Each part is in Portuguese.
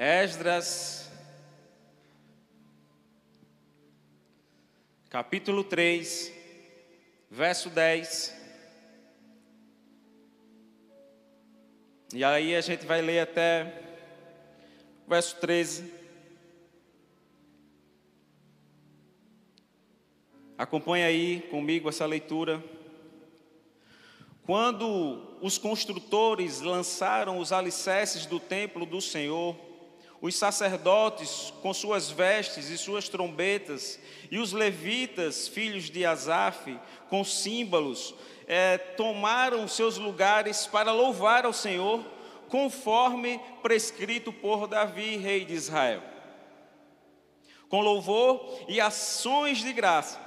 Esdras, capítulo 3, verso 10. E aí a gente vai ler até o verso 13. Acompanha aí comigo essa leitura. Quando os construtores lançaram os alicerces do templo do Senhor, os sacerdotes com suas vestes e suas trombetas, e os levitas, filhos de Asaf, com símbolos, tomaram seus lugares para louvar ao Senhor, conforme prescrito por Davi, rei de Israel. Com louvor e ações de graça,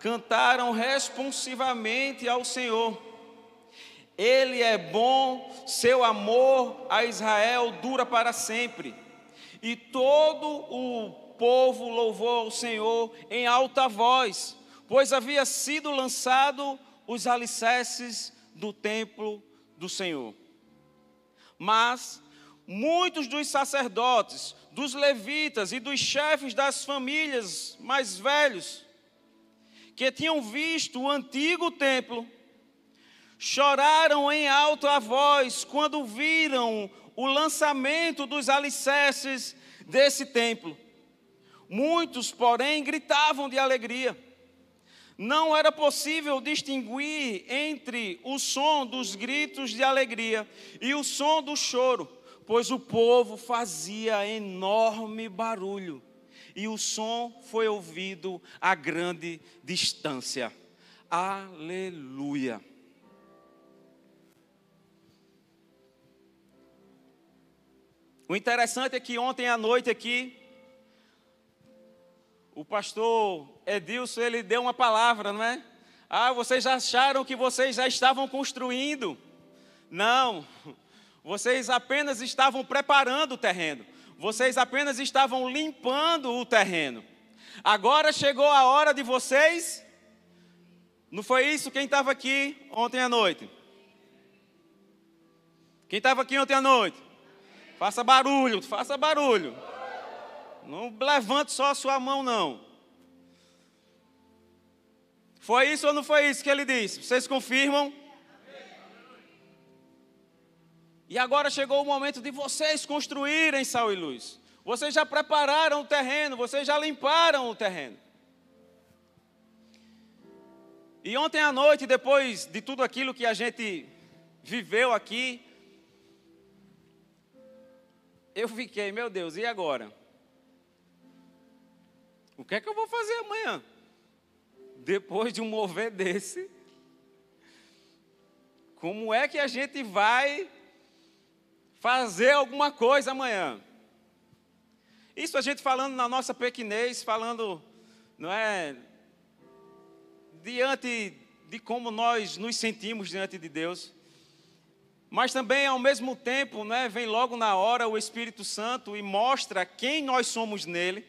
cantaram responsivamente ao Senhor. Ele é bom, seu amor a Israel dura para sempre. E todo o povo louvou ao Senhor em alta voz, pois havia sido lançado os alicerces do templo do Senhor. Mas muitos dos sacerdotes, dos levitas e dos chefes das famílias mais velhos, que tinham visto o antigo templo, choraram em alta voz quando viram o lançamento dos alicerces desse templo. Muitos, porém, gritavam de alegria. Não era possível distinguir entre o som dos gritos de alegria e o som do choro, pois o povo fazia enorme barulho e o som foi ouvido a grande distância. Aleluia! O interessante é que ontem à noite aqui, o pastor Edilson, ele deu uma palavra, não é? Ah, vocês acharam que vocês já estavam construindo. Não, vocês apenas estavam preparando o terreno. Vocês apenas estavam limpando o terreno. Agora chegou a hora de vocês. Não foi isso quem estava aqui ontem à noite? Quem estava aqui ontem à noite? Faça barulho, faça barulho. Não levante só a sua mão, não. Foi isso ou não foi isso que ele disse? Vocês confirmam? E agora chegou o momento de vocês construírem, sal e luz. Vocês já prepararam o terreno, vocês já limparam o terreno. E ontem à noite, depois de tudo aquilo que a gente viveu aqui, eu fiquei, meu Deus, e agora? O que é que eu vou fazer amanhã? Depois de um mover desse, como é que a gente vai fazer alguma coisa amanhã? Isso a gente falando na nossa pequenez, falando, não é? Diante de como nós nos sentimos diante de Deus. Mas também, ao mesmo tempo, né, vem logo na hora o Espírito Santo e mostra quem nós somos nele,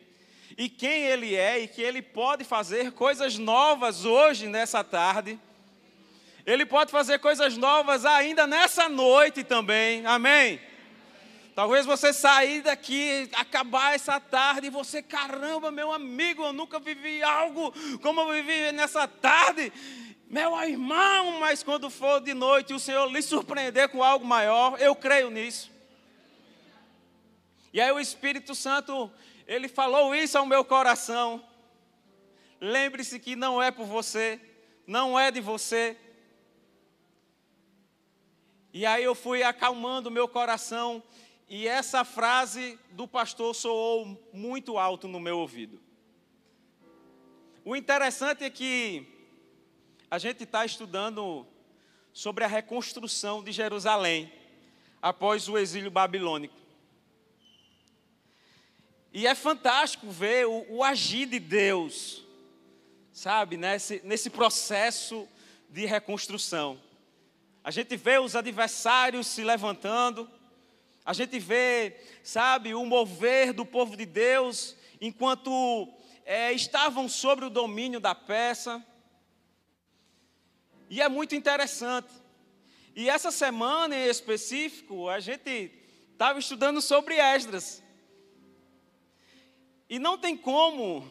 e quem ele é, e que ele pode fazer coisas novas hoje, nessa tarde. Ele pode fazer coisas novas ainda nessa noite também, amém? Talvez você sair daqui, acabar essa tarde, e você, caramba, meu amigo, eu nunca vivi algo como eu vivi nessa tarde. Meu irmão, mas quando for de noite o Senhor lhe surpreender com algo maior, eu creio nisso. E aí o Espírito Santo, ele falou isso ao meu coração. Lembre-se que não é por você, não é de você. E aí eu fui acalmando o meu coração, e essa frase do pastor soou muito alto no meu ouvido. O interessante é que a gente está estudando sobre a reconstrução de Jerusalém após o exílio babilônico. E é fantástico ver o agir de Deus, sabe, nesse processo de reconstrução. A gente vê os adversários se levantando, a gente vê, sabe, o mover do povo de Deus enquanto estavam sobre o domínio da Pérsia. E é muito interessante. E essa semana em específico, a gente estava estudando sobre Esdras. E não tem como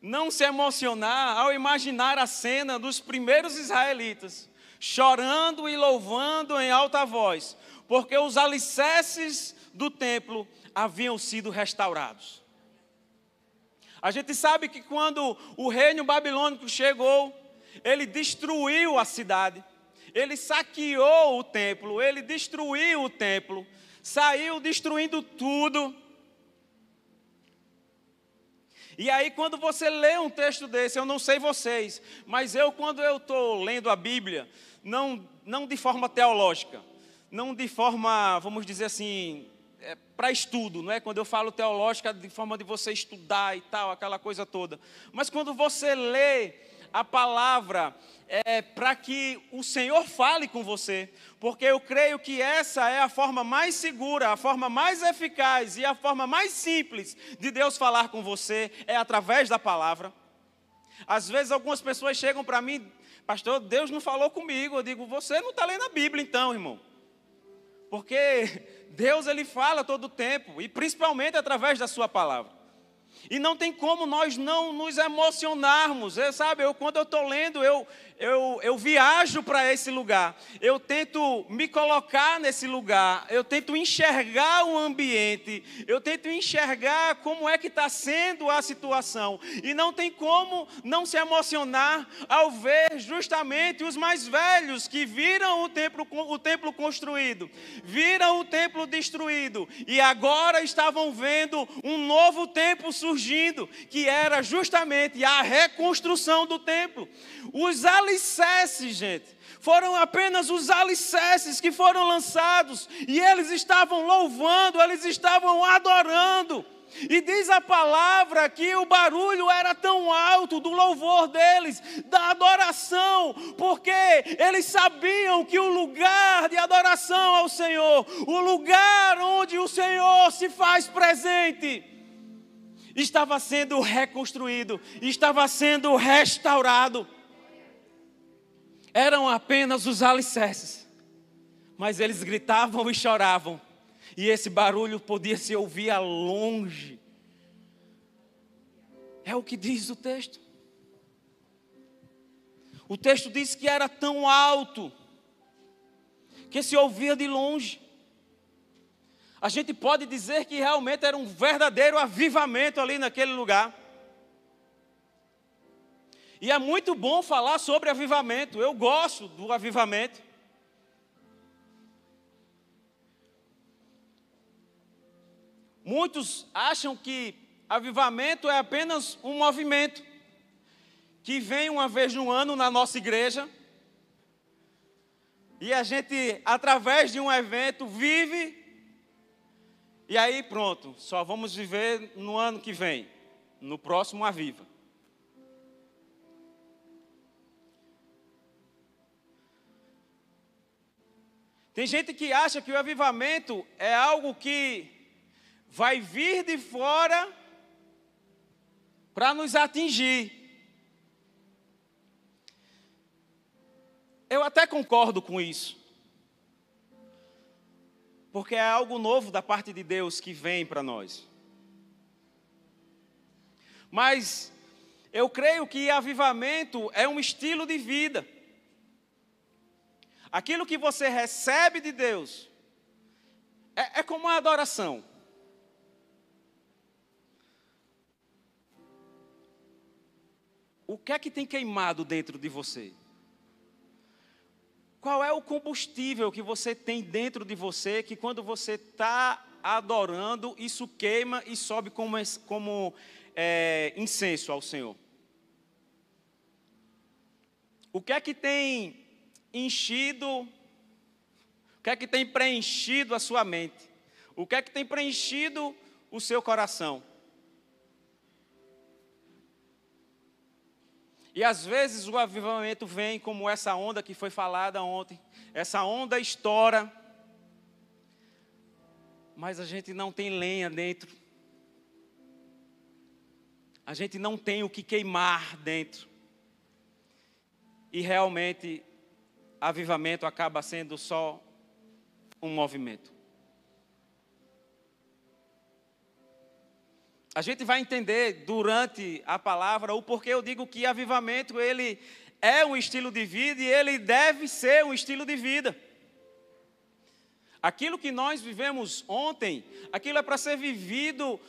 não se emocionar ao imaginar a cena dos primeiros israelitas chorando e louvando em alta voz, porque os alicerces do templo haviam sido restaurados. A gente sabe que quando o reino babilônico chegou, ele destruiu a cidade, ele saqueou o templo, ele destruiu o templo, saiu destruindo tudo. E aí quando você lê um texto desse, eu não sei vocês, mas eu quando eu estou lendo a Bíblia, não de forma teológica, não de forma, vamos dizer assim, para estudo, não é? Quando eu falo teológica, de forma de você estudar e tal, aquela coisa toda. Mas quando você lê a palavra, para que o Senhor fale com você, porque eu creio que essa é a forma mais segura, a forma mais eficaz e a forma mais simples de Deus falar com você, é através da palavra. Às vezes algumas pessoas chegam para mim, pastor, Deus não falou comigo. Eu digo, você não está lendo a Bíblia então, irmão, porque Deus ele fala todo o tempo, e principalmente através da sua palavra. E não tem como nós não nos emocionarmos, sabe? Quando eu estou lendo, eu viajo para esse lugar, eu tento me colocar nesse lugar, eu tento enxergar o ambiente, eu tento enxergar como é que está sendo a situação. E não tem como não se emocionar ao ver justamente os mais velhos que viram o templo construído, viram o templo destruído, e agora estavam vendo um novo templo surgindo, que era justamente a reconstrução do templo. Os alicerces, gente, foram apenas os alicerces que foram lançados, e eles estavam louvando, eles estavam adorando. E diz a palavra que o barulho era tão alto do louvor deles, da adoração, porque eles sabiam que o lugar de adoração ao Senhor, o lugar onde o Senhor se faz presente, estava sendo reconstruído, estava sendo restaurado. Eram apenas os alicerces, mas eles gritavam e choravam, e esse barulho podia se ouvir a longe. É o que diz o texto. O texto diz que era tão alto que se ouvia de longe. A gente pode dizer que realmente era um verdadeiro avivamento ali naquele lugar. E é muito bom falar sobre avivamento, eu gosto do avivamento. Muitos acham que avivamento é apenas um movimento que vem uma vez no ano na nossa igreja, e a gente, através de um evento, vive, e aí pronto, só vamos viver no ano que vem, no próximo aviva. Tem gente que acha que o avivamento é algo que vai vir de fora para nos atingir. Eu até concordo com isso, porque é algo novo da parte de Deus que vem para nós. Mas eu creio que avivamento é um estilo de vida. Aquilo que você recebe de Deus é como a adoração. O que é que tem queimado dentro de você? Qual é o combustível que você tem dentro de você, que quando você está adorando, isso queima e sobe como incenso ao Senhor? O que é que tem enchido, o que é que tem preenchido a sua mente? O que é que tem preenchido o seu coração? E às vezes o avivamento vem como essa onda que foi falada ontem, essa onda estoura, mas a gente não tem lenha dentro, a gente não tem o que queimar dentro, e realmente avivamento acaba sendo só um movimento. A gente vai entender durante a palavra o porquê eu digo que avivamento ele é um estilo de vida e ele deve ser um estilo de vida. Aquilo que nós vivemos ontem, aquilo é para ser vivido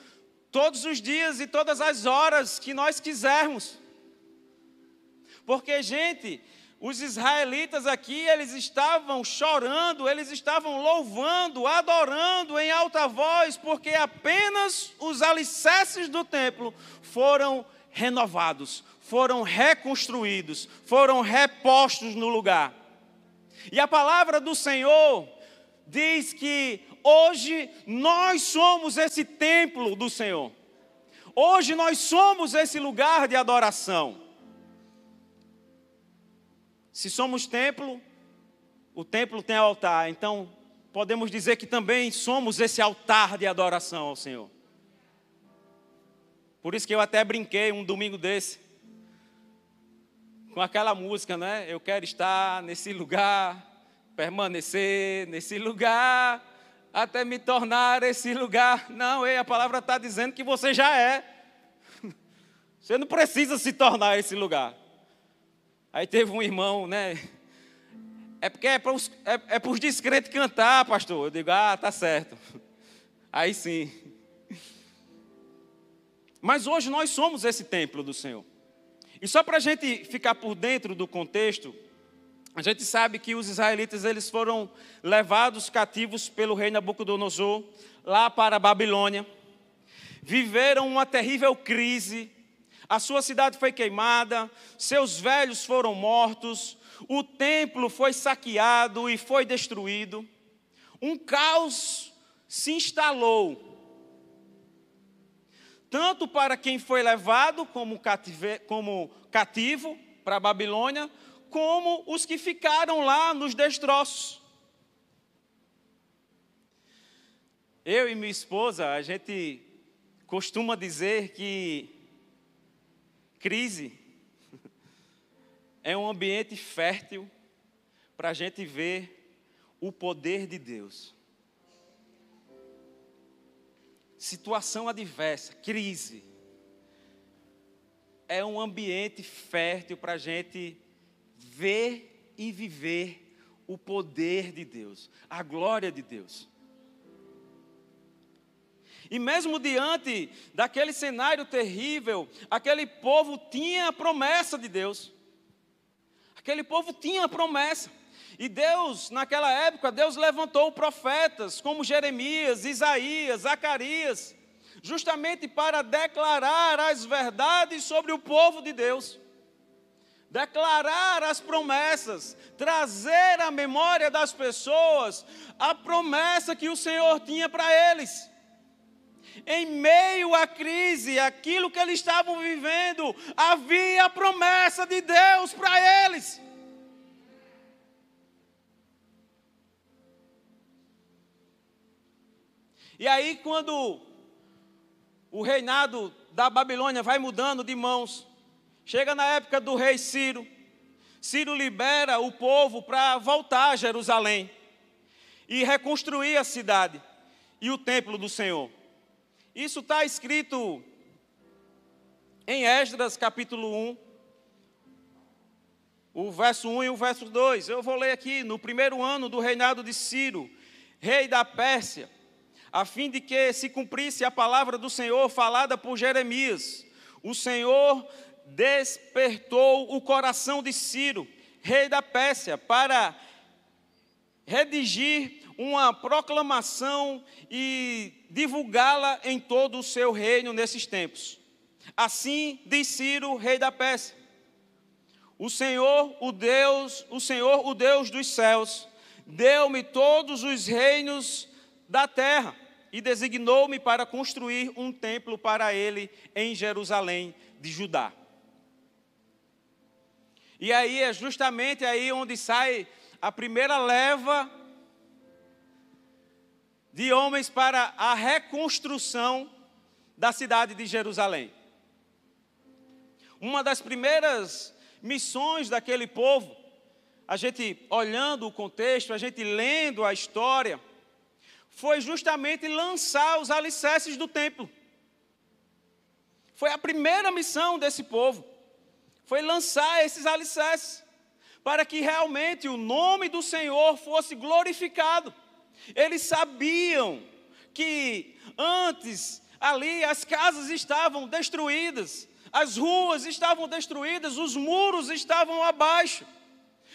todos os dias e todas as horas que nós quisermos. Porque, gente, os israelitas aqui, eles estavam chorando, eles estavam louvando, adorando em alta voz, porque apenas os alicerces do templo foram renovados, foram reconstruídos, foram repostos no lugar. E a palavra do Senhor diz que hoje nós somos esse templo do Senhor. Hoje nós somos esse lugar de adoração. Se somos templo, o templo tem altar, então podemos dizer que também somos esse altar de adoração ao Senhor. Por isso que eu até brinquei um domingo desse, com aquela música, né? Eu quero estar nesse lugar, permanecer nesse lugar, até me tornar esse lugar. Não, ei, a palavra está dizendo que você já é. Você não precisa se tornar esse lugar. Aí teve um irmão, né? É porque é para os descrentes cantar, pastor. Eu digo, ah, tá certo. Aí sim. Mas hoje nós somos esse templo do Senhor. E só para a gente ficar por dentro do contexto, a gente sabe que os israelitas eles foram levados cativos pelo rei Nabucodonosor lá para a Babilônia. Viveram uma terrível crise. A sua cidade foi queimada, seus velhos foram mortos, o templo foi saqueado e foi destruído. Um caos se instalou, tanto para quem foi levado como cativo para a Babilônia, como os que ficaram lá nos destroços. Eu e minha esposa, a gente costuma dizer que crise é um ambiente fértil para a gente ver o poder de Deus. Situação adversa, crise, é um ambiente fértil para a gente ver e viver o poder de Deus, a glória de Deus. E mesmo diante daquele cenário terrível, aquele povo tinha a promessa de Deus. Aquele povo tinha a promessa. E Deus, naquela época, Deus levantou profetas como Jeremias, Isaías, Zacarias, justamente para declarar as verdades sobre o povo de Deus. Declarar as promessas, trazer à memória das pessoas a promessa que o Senhor tinha para eles. Em meio à crise, aquilo que eles estavam vivendo, havia a promessa de Deus para eles. E aí, quando o reinado da Babilônia vai mudando de mãos, chega na época do rei Ciro. Ciro libera o povo para voltar a Jerusalém e reconstruir a cidade e o templo do Senhor. Isso está escrito em Esdras, capítulo 1, o verso 1 e o verso 2. Eu vou ler aqui. No primeiro ano do reinado de Ciro, rei da Pérsia, a fim de que se cumprisse a palavra do Senhor falada por Jeremias, o Senhor despertou o coração de Ciro, rei da Pérsia, para redigir uma proclamação e divulgá-la em todo o seu reino nesses tempos. Assim diz Ciro, rei da Pérsia: O Senhor, o Deus dos céus, deu-me todos os reinos da terra e designou-me para construir um templo para ele em Jerusalém de Judá. E aí é justamente aí onde sai a primeira leva de homens para a reconstrução da cidade de Jerusalém. Uma das primeiras missões daquele povo, a gente olhando o contexto, a gente lendo a história, foi justamente lançar os alicerces do templo. Foi a primeira missão desse povo. Foi lançar esses alicerces, para que realmente o nome do Senhor fosse glorificado. Eles sabiam que antes ali as casas estavam destruídas, as ruas estavam destruídas, os muros estavam abaixo.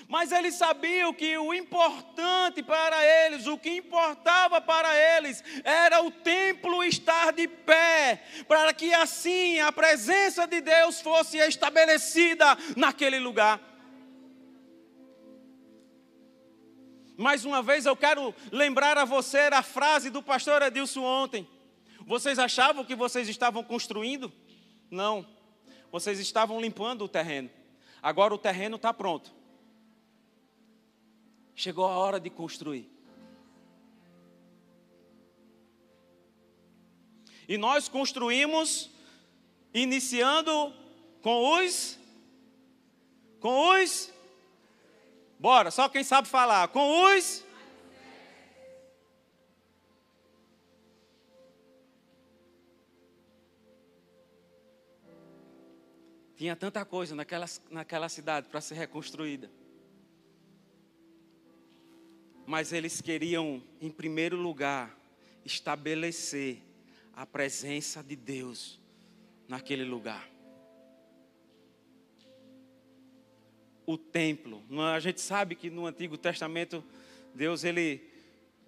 Mas eles sabiam que o importante para eles, o que importava para eles, era o templo estar de pé, para que assim a presença de Deus fosse estabelecida naquele lugar. Mais uma vez eu quero lembrar a você a frase do pastor Edilson ontem. Vocês achavam que vocês estavam construindo? Não. Vocês estavam limpando o terreno. Agora o terreno está pronto. Chegou a hora de construir. E nós construímos, iniciando com os, bora, só quem sabe falar, com os. Tinha tanta coisa naquela cidade para ser reconstruída. Mas eles queriam, em primeiro lugar, estabelecer a presença de Deus naquele lugar. O templo. A gente sabe que no Antigo Testamento, Deus ele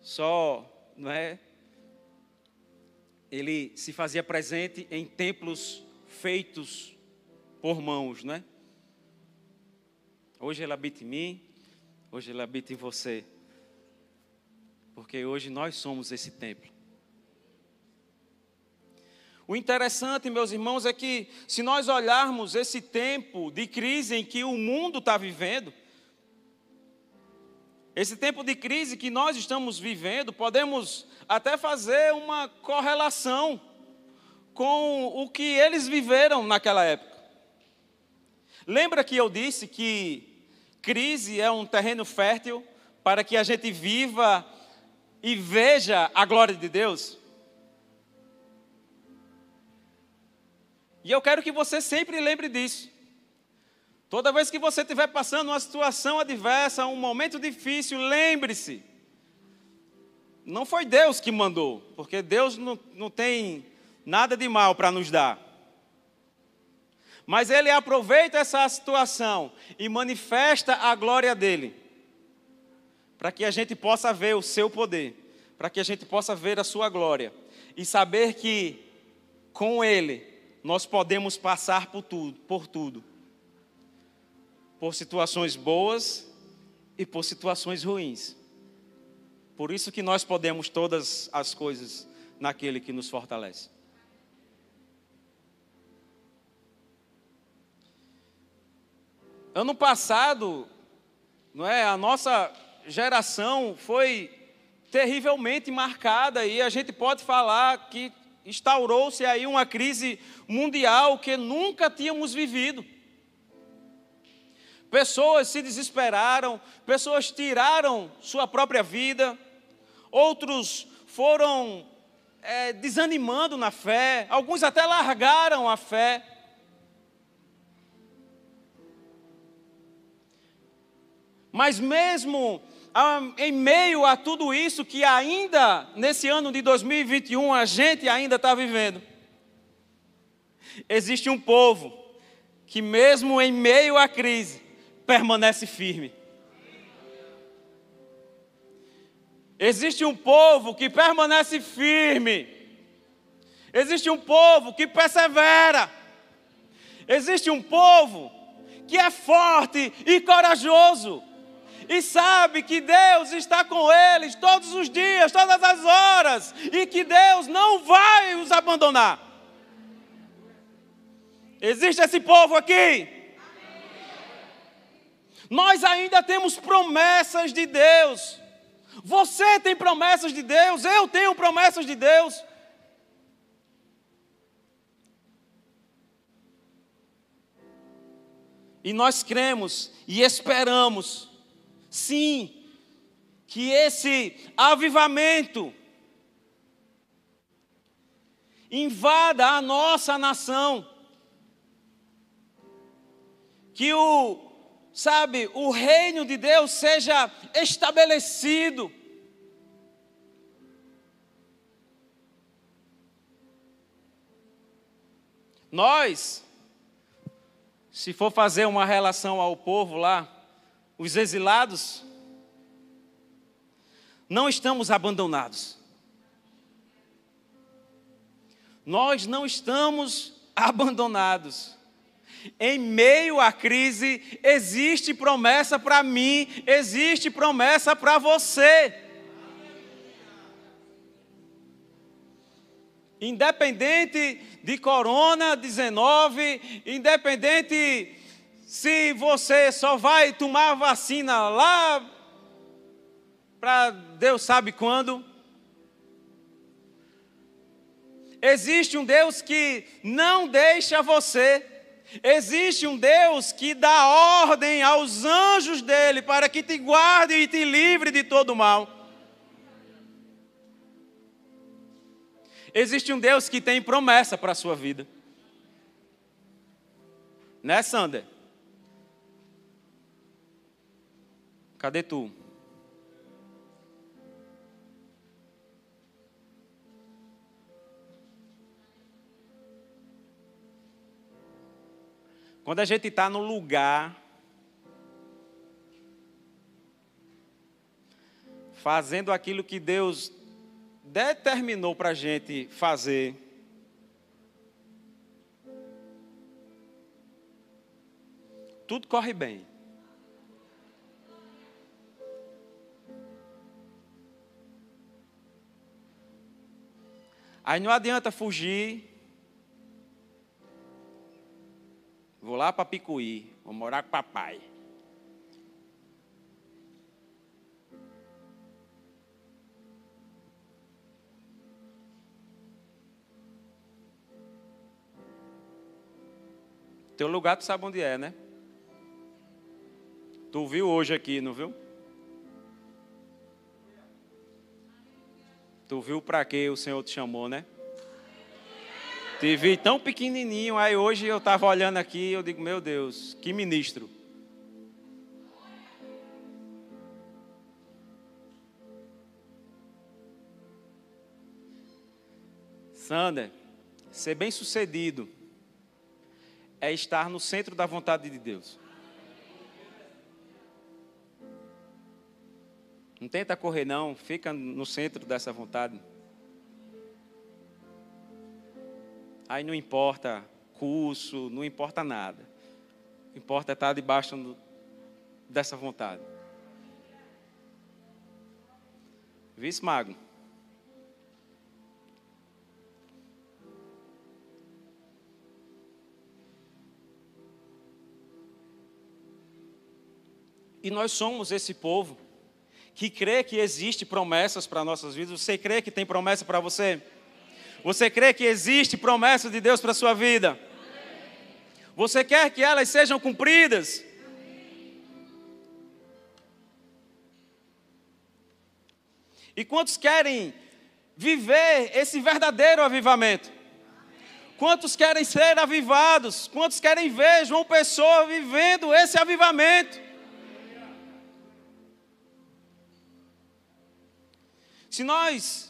se fazia presente em templos feitos por mãos, não é? Hoje ele habita em mim, hoje ele habita em você. Porque hoje nós somos esse templo. O interessante, meus irmãos, é que se nós olharmos esse tempo de crise em que o mundo está vivendo, esse tempo de crise que nós estamos vivendo, podemos até fazer uma correlação com o que eles viveram naquela época. Lembra que eu disse que crise é um terreno fértil para que a gente viva e veja a glória de Deus? E eu quero que você sempre lembre disso. Toda vez que você estiver passando uma situação adversa, um momento difícil, lembre-se. Não foi Deus que mandou, porque Deus não tem nada de mal para nos dar. Mas Ele aproveita essa situação e manifesta a glória dEle, para que a gente possa ver o seu poder, para que a gente possa ver a sua glória, e saber que com Ele nós podemos passar por tudo, por situações boas e por situações ruins. Por isso que nós podemos todas as coisas naquele que nos fortalece. Ano passado, a nossa geração foi terrivelmente marcada, e a gente pode falar que instaurou-se aí uma crise mundial que nunca tínhamos vivido. Pessoas se desesperaram, pessoas tiraram sua própria vida, outros foram desanimando na fé, alguns até largaram a fé. Mas mesmo em meio a tudo isso que ainda, nesse ano de 2021, a gente ainda está vivendo, existe um povo que mesmo em meio à crise, permanece firme. Existe um povo que permanece firme. Existe um povo que persevera. Existe um povo que é forte e corajoso. E sabe que Deus está com eles todos os dias, todas as horas, e que Deus não vai os abandonar. Existe esse povo aqui? Amém. Nós ainda temos promessas de Deus. Você tem promessas de Deus, eu tenho promessas de Deus. E nós cremos e esperamos, sim, que esse avivamento, invada a nossa nação, que o reino de Deus seja estabelecido. Nós, se for fazer uma relação ao povo lá, os exilados, não estamos abandonados. Nós não estamos abandonados. Em meio à crise, existe promessa para mim, existe promessa para você. Independente de Corona-19, independente se você só vai tomar vacina lá para Deus sabe quando, existe um Deus que não deixa você, existe um Deus que dá ordem aos anjos dele para que te guarde e te livre de todo mal. Existe um Deus que tem promessa para a sua vida. Né, Sandra? Cadê tu? Quando a gente está no lugar, fazendo aquilo que Deus determinou para a gente fazer, tudo corre bem. Aí não adianta fugir. Vou lá para Picuí, vou morar com o papai. Teu lugar tu sabe onde é, né? Tu viu hoje aqui, não viu? Tu viu para que o Senhor te chamou, né? Te vi tão pequenininho, aí hoje eu estava olhando aqui e eu digo, meu Deus, que ministro. Sandra, ser bem-sucedido é estar no centro da vontade de Deus. Não tenta correr não, fica no centro dessa vontade. Aí não importa curso, não importa nada. O que importa é estar debaixo dessa vontade. Vice Mago. E nós somos esse povo que crê que existe promessas para nossas vidas. Você crê que tem promessa para você? Você crê que existe promessa de Deus para a sua vida? Amém. Você quer que elas sejam cumpridas? Amém. E quantos querem viver esse verdadeiro avivamento? Amém. Quantos querem ser avivados? Quantos querem ver João Pessoa vivendo esse avivamento? Amém. Se nós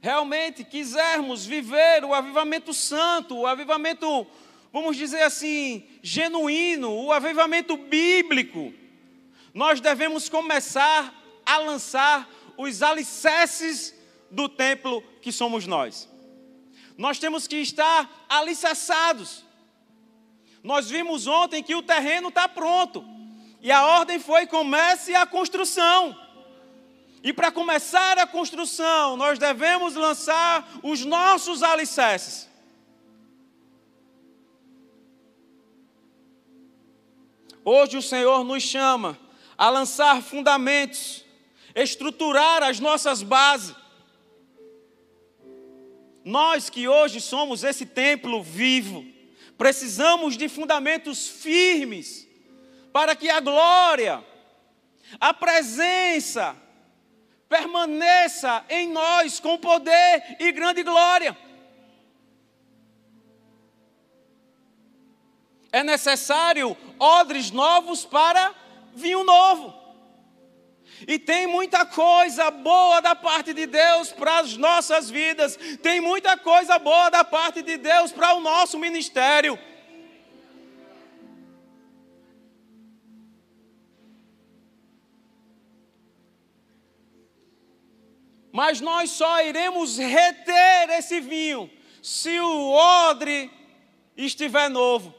realmente quisermos viver o avivamento santo, o avivamento, vamos dizer assim, genuíno, o avivamento bíblico, nós devemos começar a lançar os alicerces do templo que somos nós. Nós temos que estar alicerçados. Nós vimos ontem que o terreno está pronto, e a ordem foi: comece a construção. E para começar a construção, nós devemos lançar os nossos alicerces. Hoje o Senhor nos chama a lançar fundamentos, estruturar as nossas bases. Nós que hoje somos esse templo vivo, precisamos de fundamentos firmes para que a glória, a presença permaneça em nós com poder e grande glória. É necessário odres novos para vinho novo. E tem muita coisa boa da parte de Deus para as nossas vidas. Tem muita coisa boa da parte de Deus para o nosso ministério. Mas nós só iremos reter esse vinho se o odre estiver novo.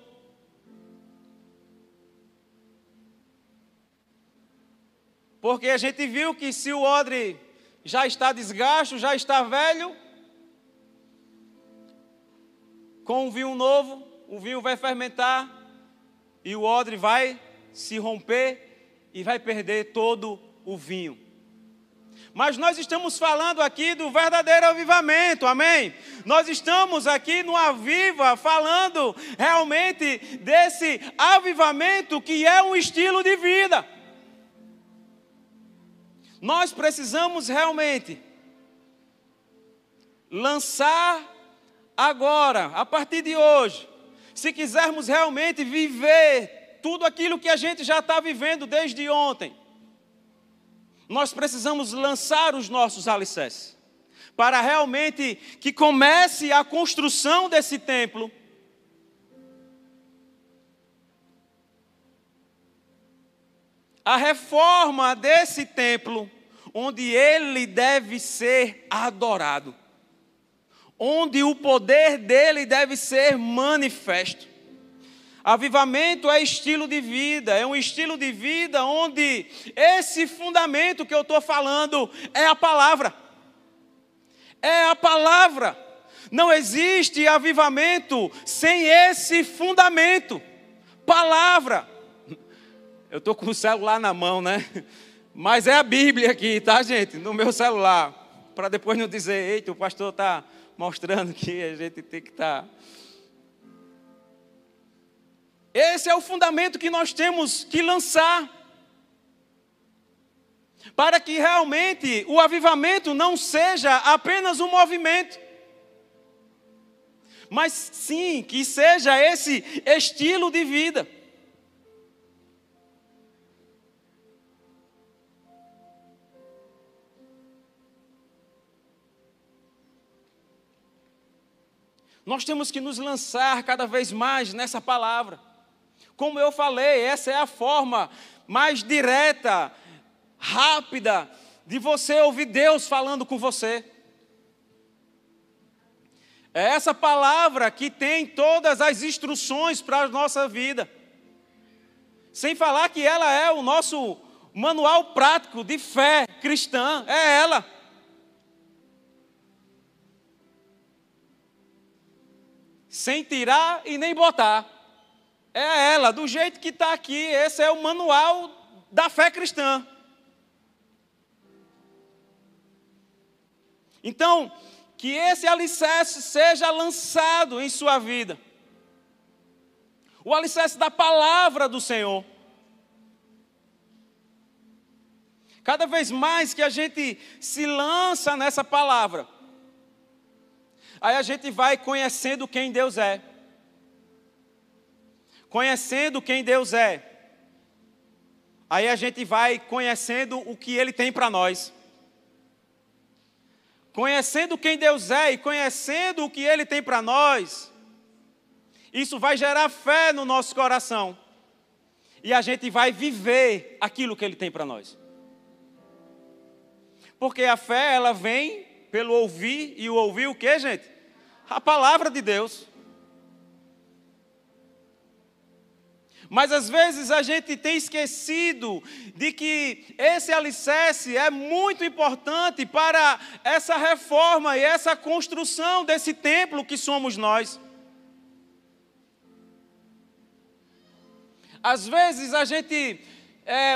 Porque a gente viu que se o odre já está desgasto, já está velho, com um vinho novo, o vinho vai fermentar e o odre vai se romper e vai perder todo o vinho. Mas nós estamos falando aqui do verdadeiro avivamento, amém? Nós estamos aqui no Aviva falando realmente desse avivamento que é um estilo de vida. Nós precisamos realmente lançar agora, a partir de hoje, se quisermos realmente viver tudo aquilo que a gente já está vivendo desde ontem. Nós precisamos lançar os nossos alicerces, para realmente que comece a construção desse templo, a reforma desse templo, onde ele deve ser adorado, onde o poder dele deve ser manifesto. Avivamento é estilo de vida, é um estilo de vida onde esse fundamento que eu estou falando é a palavra. É a palavra. Não existe avivamento sem esse fundamento. Palavra. Eu estou com o celular na mão, né? Mas é a Bíblia aqui, tá, gente? No meu celular. Para depois não dizer, eita, o pastor está mostrando que a gente tem que estar... Esse é o fundamento que nós temos que lançar, para que realmente o avivamento não seja apenas um movimento, mas sim que seja esse estilo de vida. Nós temos que nos lançar cada vez mais nessa palavra. Como eu falei, essa é a forma mais direta, rápida, de você ouvir Deus falando com você. É essa palavra que tem todas as instruções para a nossa vida. Sem falar que ela é o nosso manual prático de fé cristã, é ela. Sem tirar e nem botar. É ela, do jeito que está aqui, esse é o manual da fé cristã. Então, que esse alicerce seja lançado em sua vida. O alicerce da palavra do Senhor. Cada vez mais que a gente se lança nessa palavra, aí a gente vai conhecendo quem Deus é. Conhecendo quem Deus é, aí a gente vai conhecendo o que Ele tem para nós. Conhecendo quem Deus é e conhecendo o que Ele tem para nós, isso vai gerar fé no nosso coração. E a gente vai viver aquilo que Ele tem para nós. Porque a fé, ela vem pelo ouvir, e o ouvir o quê, gente? A palavra de Deus. Mas às vezes a gente tem esquecido de que esse alicerce é muito importante para essa reforma e essa construção desse templo que somos nós. Às vezes a gente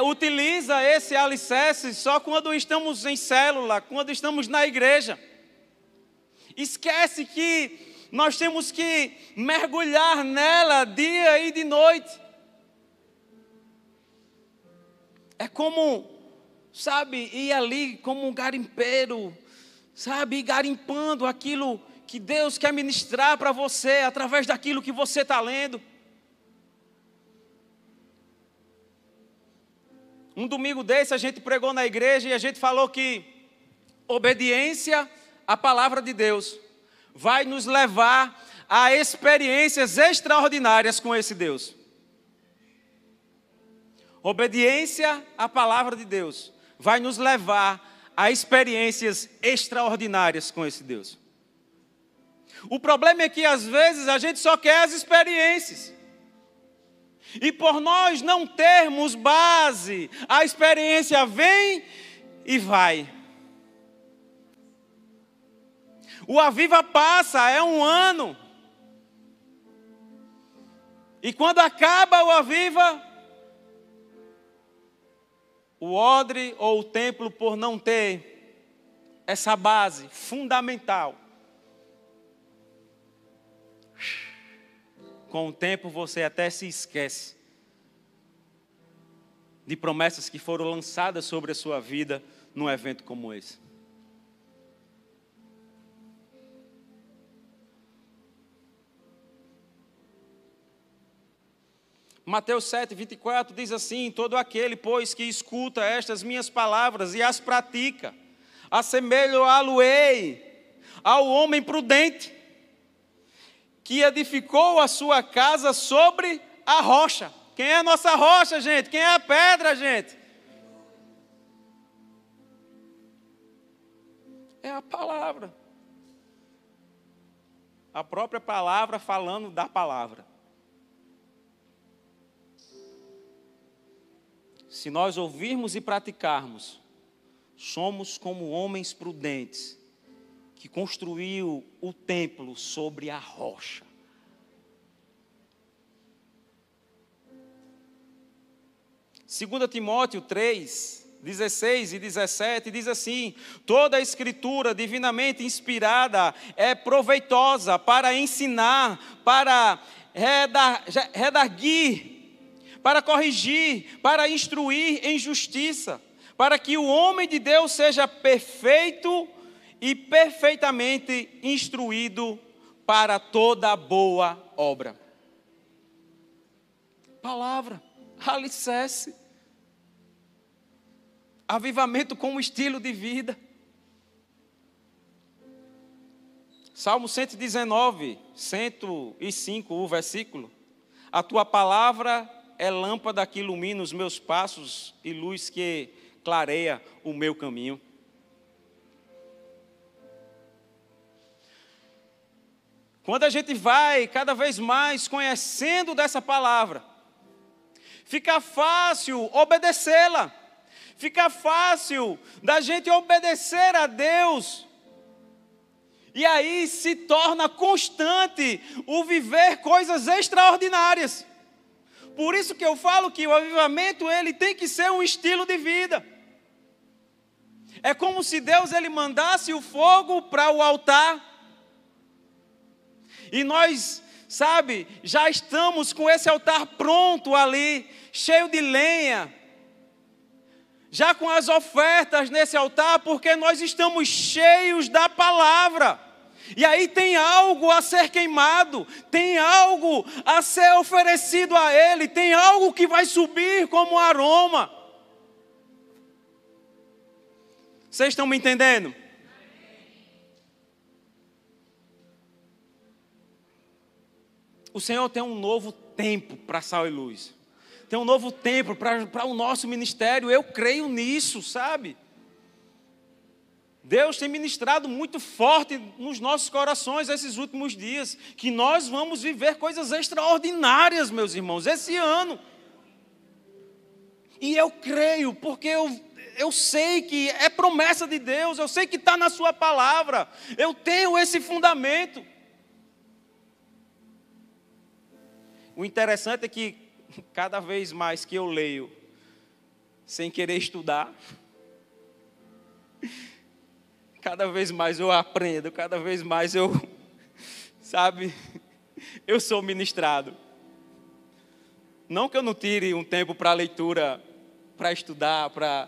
utiliza esse alicerce só quando estamos em célula, quando estamos na igreja. Esquece que nós temos que mergulhar nela dia e de noite. É como, sabe, ir ali como um garimpeiro, sabe, garimpando aquilo que Deus quer ministrar para você, através daquilo que você está lendo. Um domingo desse a gente pregou na igreja e a gente falou que obediência à palavra de Deus vai nos levar a experiências extraordinárias com esse Deus. Obediência à palavra de Deus vai nos levar a experiências extraordinárias com esse Deus. O problema é que às vezes a gente só quer as experiências. E por nós não termos base, a experiência vem e vai. O Aviva passa, é um ano. E quando acaba o Aviva, o odre ou o templo, por não ter essa base fundamental, com o tempo você até se esquece de promessas que foram lançadas sobre a sua vida num evento como esse. Mateus 7, 24 diz assim: todo aquele, pois, que escuta estas minhas palavras e as pratica, assemelho-á-lo-ei ao homem prudente, que edificou a sua casa sobre a rocha. Quem é a nossa rocha, gente? Quem é a pedra, gente? É a palavra. A própria palavra falando da palavra. Se nós ouvirmos e praticarmos, somos como homens prudentes, que construiu o templo sobre a rocha. Segundo Timóteo 3, 16 e 17 diz assim: toda a escritura divinamente inspirada é proveitosa para ensinar, para redarguir, para corrigir, para instruir em justiça, para que o homem de Deus seja perfeito e perfeitamente instruído para toda boa obra. Palavra, alicerce, avivamento como estilo de vida. Salmo 119, 105, o versículo: a tua palavra é lâmpada que ilumina os meus passos e luz que clareia o meu caminho. Quando a gente vai cada vez mais conhecendo dessa palavra, fica fácil obedecê-la, fica fácil da gente obedecer a Deus, e aí se torna constante o viver coisas extraordinárias. Por isso que eu falo que o avivamento, ele tem que ser um estilo de vida. É como se Deus, ele mandasse o fogo para o altar, e nós, sabe, já estamos com esse altar pronto ali, cheio de lenha, já com as ofertas nesse altar, porque nós estamos cheios da palavra. E aí tem algo a ser queimado, tem algo a ser oferecido a Ele, tem algo que vai subir como aroma. Vocês estão me entendendo? O Senhor tem um novo tempo para Sal e Luz. Tem um novo tempo para o nosso ministério. Eu creio nisso, sabe? Deus tem ministrado muito forte nos nossos corações esses últimos dias, que nós vamos viver coisas extraordinárias, meus irmãos, esse ano. E eu creio, porque eu sei que é promessa de Deus, eu sei que está na sua palavra. Eu tenho esse fundamento. O interessante é que cada vez mais que eu leio, sem querer estudar, cada vez mais eu aprendo, cada vez mais eu, sabe, eu sou ministrado. Não que eu não tire um tempo para leitura, para estudar, para...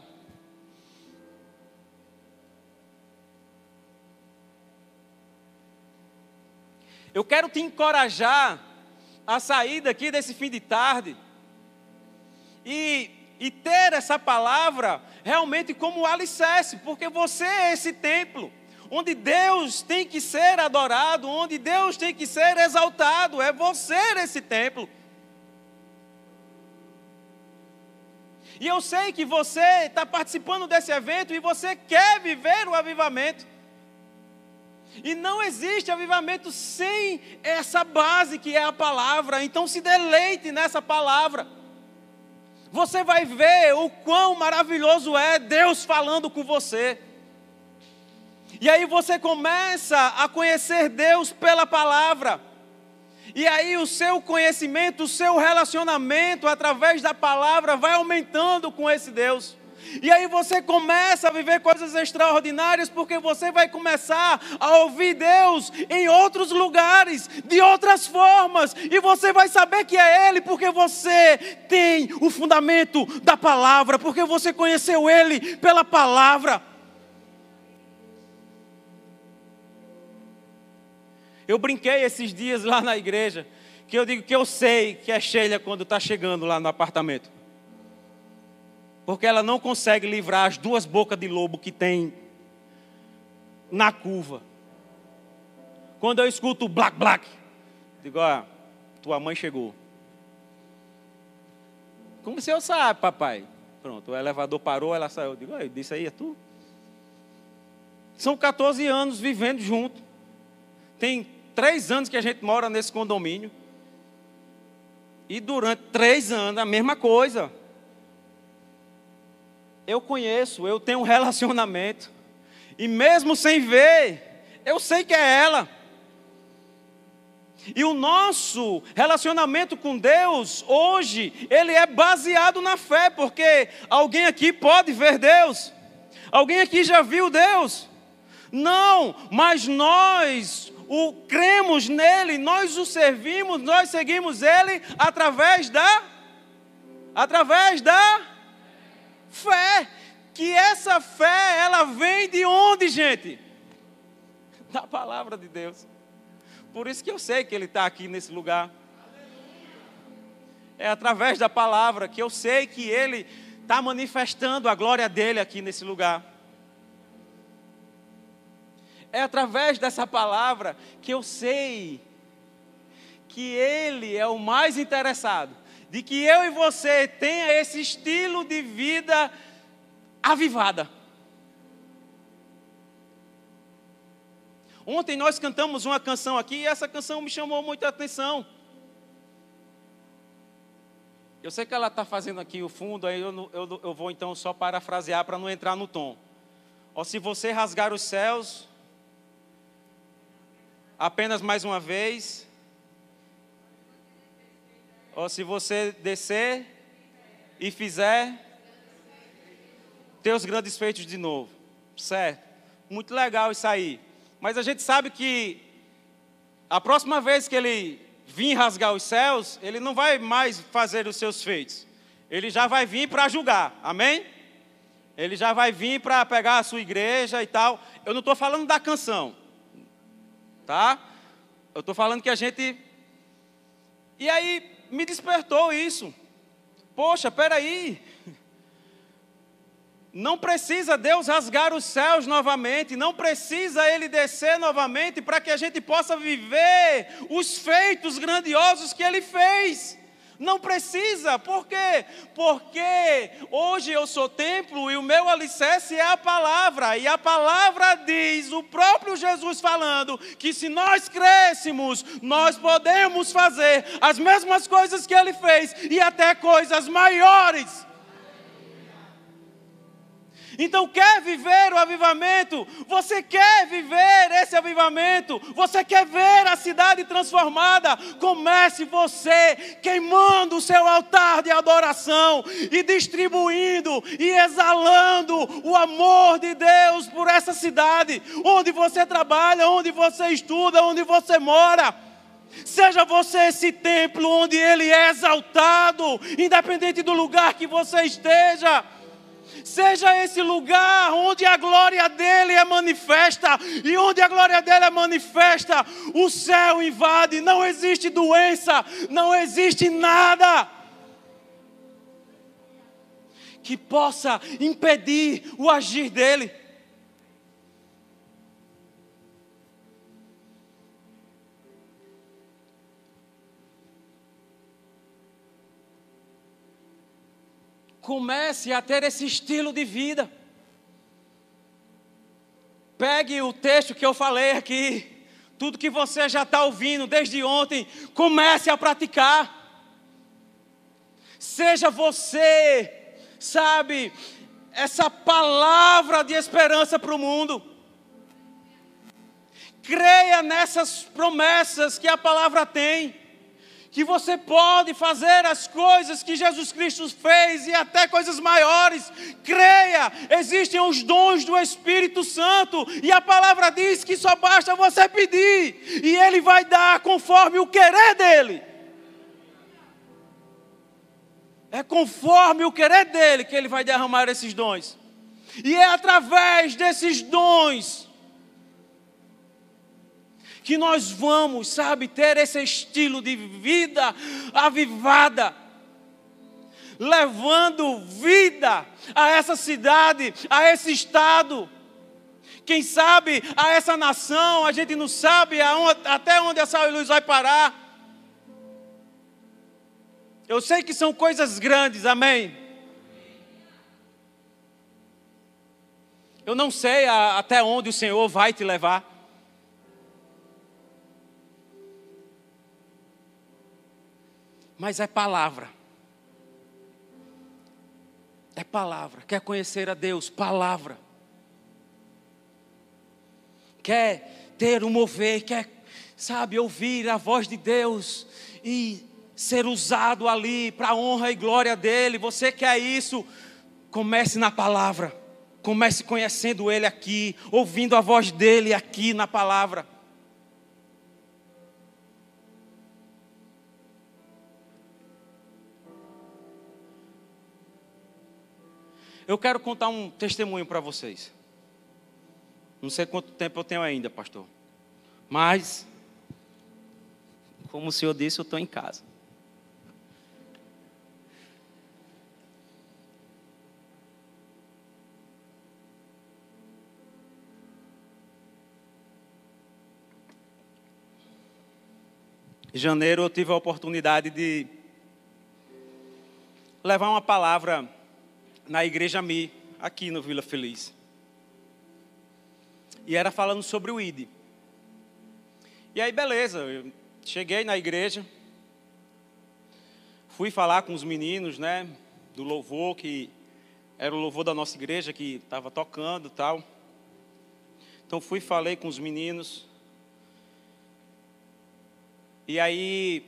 Eu quero te encorajar a sair daqui desse fim de tarde e e ter essa palavra realmente como alicerce, porque você é esse templo, onde Deus tem que ser adorado, onde Deus tem que ser exaltado, é você esse templo. E eu sei que você está participando desse evento e você quer viver o avivamento. E não existe avivamento sem essa base que é a palavra. Então se deleite nessa palavra. Você vai ver o quão maravilhoso é Deus falando com você. E aí você começa a conhecer Deus pela palavra. E aí o seu conhecimento, o seu relacionamento através da palavra vai aumentando com esse Deus. E aí você começa a viver coisas extraordinárias, porque você vai começar a ouvir Deus em outros lugares, de outras formas. E você vai saber que é Ele, porque você tem o fundamento da palavra, porque você conheceu Ele pela palavra. Eu brinquei esses dias lá na igreja, que eu digo que eu sei que é Sheila quando está chegando lá no apartamento. Porque ela não consegue livrar as duas bocas de lobo que tem na curva. Quando eu escuto o black, black, digo, ó, tua mãe chegou. Como se eu sabe, papai? Pronto, o elevador parou, ela saiu. Eu digo, ó, isso aí é tu? São 14 anos vivendo junto. Tem 3 anos que a gente mora nesse condomínio. E durante 3 anos, a mesma coisa. Eu conheço, eu tenho um relacionamento. E mesmo sem ver, eu sei que é ela. E o nosso relacionamento com Deus, hoje, ele é baseado na fé. Porque alguém aqui pode ver Deus? Alguém aqui já viu Deus? Não, mas nós o cremos nele, nós o servimos, nós seguimos ele através da fé. Que essa fé, ela vem de onde, gente? Da palavra de Deus. Por isso que eu sei que ele está aqui nesse lugar. É através da palavra que eu sei que ele está manifestando a glória dele aqui nesse lugar. É através dessa palavra que eu sei que Ele é o mais interessado, de que eu e você tenha esse estilo de vida avivada. Ontem nós cantamos uma canção aqui e essa canção me chamou muita atenção. Eu sei que ela está fazendo aqui o fundo, aí eu vou então só parafrasear para não entrar no tom. Ó, se você rasgar os céus... Apenas mais uma vez. Ou se você descer e fizer teus grandes feitos de novo. Certo? Muito legal isso aí. Mas a gente sabe que a próxima vez que ele vir rasgar os céus, ele não vai mais fazer os seus feitos. Ele já vai vir para julgar. Amém? Ele já vai vir para pegar a sua igreja e tal. Eu não estou falando da canção. Tá? Eu estou falando que a gente... E aí me despertou isso. Poxa, espera aí. Não precisa Deus rasgar os céus novamente. Não precisa Ele descer novamente para que a gente possa viver os feitos grandiosos que Ele fez. Não precisa. Por quê? Porque hoje eu sou templo e o meu alicerce é a palavra. E a palavra diz, o próprio Jesus falando, que se nós crêssemos, nós podemos fazer as mesmas coisas que Ele fez e até coisas maiores. Então, quer viver o avivamento? Você quer viver esse avivamento? Você quer ver a cidade transformada? Comece você queimando o seu altar de adoração e distribuindo e exalando o amor de Deus por essa cidade, onde você trabalha, onde você estuda, onde você mora. Seja você esse templo onde Ele é exaltado, independente do lugar que você esteja. Seja esse lugar onde a glória dele é manifesta, e onde a glória dele é manifesta, o céu invade, não existe doença, não existe nada. que possa impedir o agir dele. Comece a ter esse estilo de vida. Pegue o texto que eu falei aqui, tudo que você já está ouvindo desde ontem, comece a praticar. Seja você, sabe, essa palavra de esperança para o mundo. Creia nessas promessas que a palavra tem, que você pode fazer as coisas que Jesus Cristo fez e até coisas maiores. Creia, existem os dons do Espírito Santo e a palavra diz que só basta você pedir e Ele vai dar conforme o querer dEle. É conforme o querer dEle que Ele vai derramar esses dons. E é através desses dons que nós vamos, sabe, ter esse estilo de vida avivada, levando vida a essa cidade, a esse estado, quem sabe a essa nação. A gente não sabe até onde essa luz vai parar. Eu sei que são coisas grandes, amém? Eu não sei até onde o Senhor vai te levar. Mas é palavra. É palavra. Quer conhecer a Deus? Palavra. Quer ter um mover, quer, sabe, ouvir a voz de Deus e ser usado ali para a honra e glória dEle. Você quer isso? Comece na palavra. Comece conhecendo Ele aqui, ouvindo a voz dEle aqui na palavra. Eu quero contar um testemunho para vocês. Não sei quanto tempo eu tenho ainda, pastor. Mas, como o senhor disse, eu estou em casa. Em janeiro eu tive a oportunidade de levar uma palavra na igreja Mi, aqui no Vila Feliz. E era falando sobre o ID. E aí, beleza, eu cheguei na igreja, fui falar com os meninos, né, do louvor, que era o louvor da nossa igreja, que estava tocando e tal. Então, fui, falei com os meninos. E aí,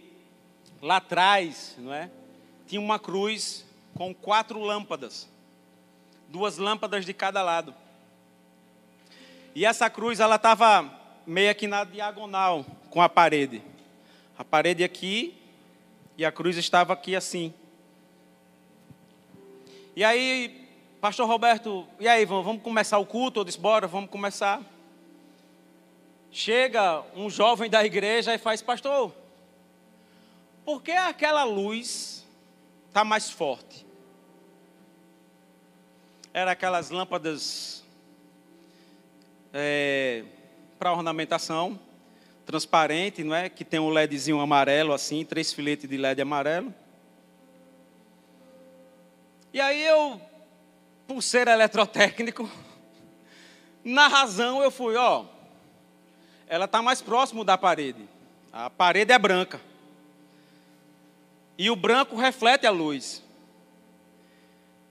lá atrás, não é, tinha uma cruz com 4 lâmpadas. 2 lâmpadas de cada lado. E essa cruz, ela estava meio aqui na diagonal com a parede. A parede aqui e a cruz estava aqui assim. E aí, pastor Roberto, e aí, vamos começar o culto? Eu disse, bora, vamos começar. Chega um jovem da igreja e faz, pastor, por que aquela luz está mais forte? Era aquelas lâmpadas para ornamentação, transparente, não é? Que tem um LEDzinho amarelo assim, 3 filetes de LED amarelo. E aí eu, por ser eletrotécnico, na razão eu fui, ó, ela está mais próximo da parede. A parede é branca. E o branco reflete a luz.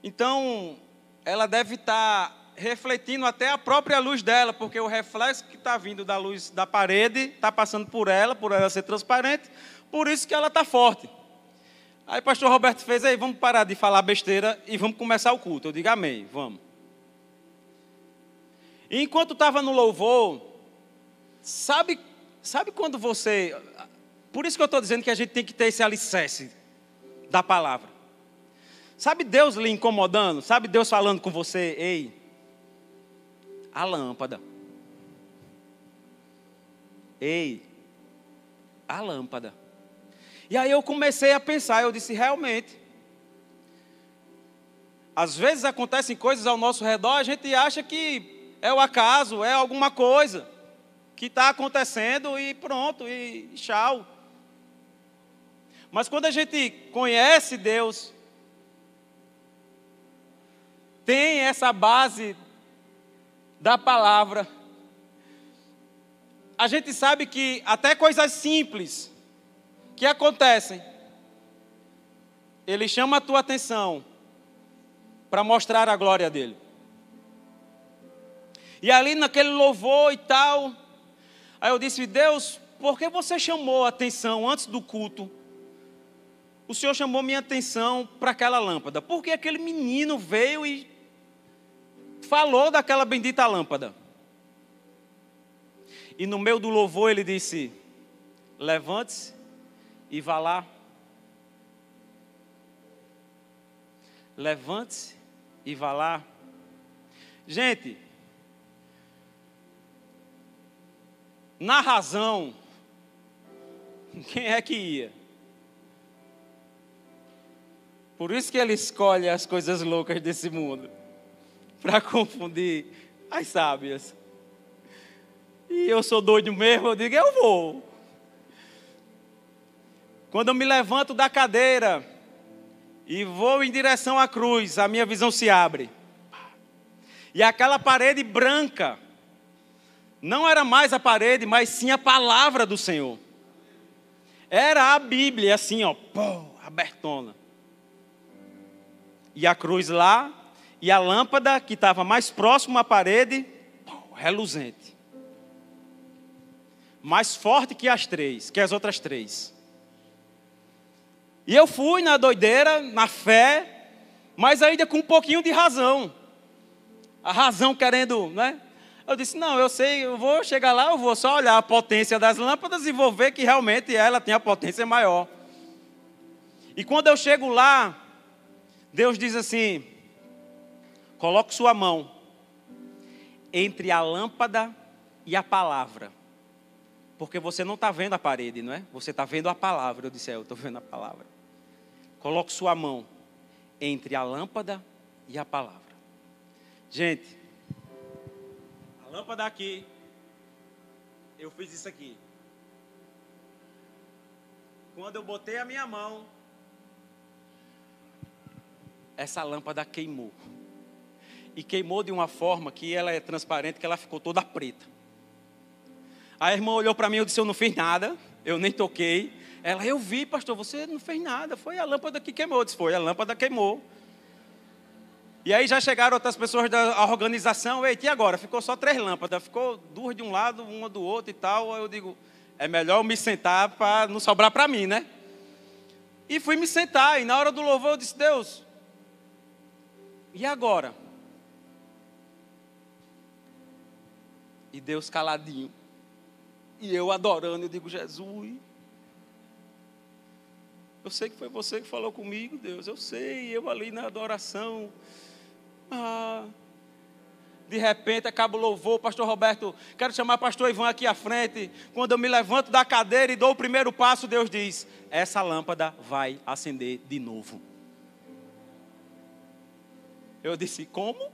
Então, ela deve estar refletindo até a própria luz dela, porque o reflexo que está vindo da luz da parede está passando por ela ser transparente, por isso que ela está forte. Aí o pastor Roberto fez, aí vamos parar de falar besteira e vamos começar o culto. Eu digo, amém, vamos. E enquanto estava no louvor, sabe quando você... Por isso que eu estou dizendo que a gente tem que ter esse alicerce da palavra. Sabe Deus lhe incomodando? Sabe Deus falando com você? Ei, a lâmpada. Ei, a lâmpada. E aí eu comecei a pensar, eu disse, realmente, Às vezes acontecem coisas ao nosso redor, a gente acha que é o acaso, é alguma coisa que está acontecendo e pronto, e tchau. Mas quando a gente conhece Deus, tem essa base da palavra, a gente sabe que até coisas simples que acontecem, Ele chama a tua atenção para mostrar a glória dele. E ali naquele louvor e tal, aí eu disse: Deus, por que você chamou a atenção antes do culto? O Senhor chamou minha atenção para aquela lâmpada. Por que aquele menino veio e falou daquela bendita lâmpada? E no meio do louvor ele disse: levante-se e vá lá. Levante-se e vá lá. Gente, na razão, quem é que ia? Por isso que ele escolhe as coisas loucas desse mundo, para confundir as sábias. E eu sou doido mesmo, eu digo: eu vou. Quando eu me levanto da cadeira e vou em direção à cruz, a minha visão se abre. E aquela parede branca não era mais a parede, mas sim a palavra do Senhor. Era a Bíblia, assim, ó, pô, abertona. E a cruz lá, e a lâmpada que estava mais próximo à parede, pô, reluzente. Mais forte que as outras três. E eu fui na doideira, na fé, mas ainda com um pouquinho de razão. A razão querendo, né? Eu disse: não, eu sei, eu vou chegar lá, eu vou só olhar a potência das lâmpadas e vou ver que realmente ela tem a potência maior. E quando eu chego lá, Deus diz assim: coloque sua mão entre a lâmpada e a palavra. Porque você não está vendo a parede, não é? Você está vendo a palavra. Eu disse: eu estou vendo a palavra. Coloque sua mão entre a lâmpada e a palavra. Gente, a lâmpada aqui, eu fiz isso aqui. Quando eu botei a minha mão, essa lâmpada queimou. E queimou de uma forma que ela é transparente, que ela ficou toda preta. A irmã olhou para mim e disse: eu não fiz nada, eu nem toquei. Ela: eu vi, pastor, você não fez nada, foi a lâmpada que queimou. Eu disse: foi, a lâmpada queimou. E aí já chegaram outras pessoas da organização: eita, e agora? Ficou só 3 lâmpadas, ficou 2 de um lado, uma do outro e tal. Aí eu digo: é melhor eu me sentar para não sobrar para mim, né? E fui me sentar, e na hora do louvor eu disse: Deus, e agora? E Deus caladinho. E eu adorando, eu digo: Jesus, eu sei que foi você que falou comigo, Deus, eu sei, eu ali na adoração. Ah, de repente acaba o louvor, pastor Roberto, quero chamar pastor Ivan aqui à frente. Quando eu me levanto da cadeira e dou o primeiro passo, Deus diz: essa lâmpada vai acender de novo. Eu disse: como?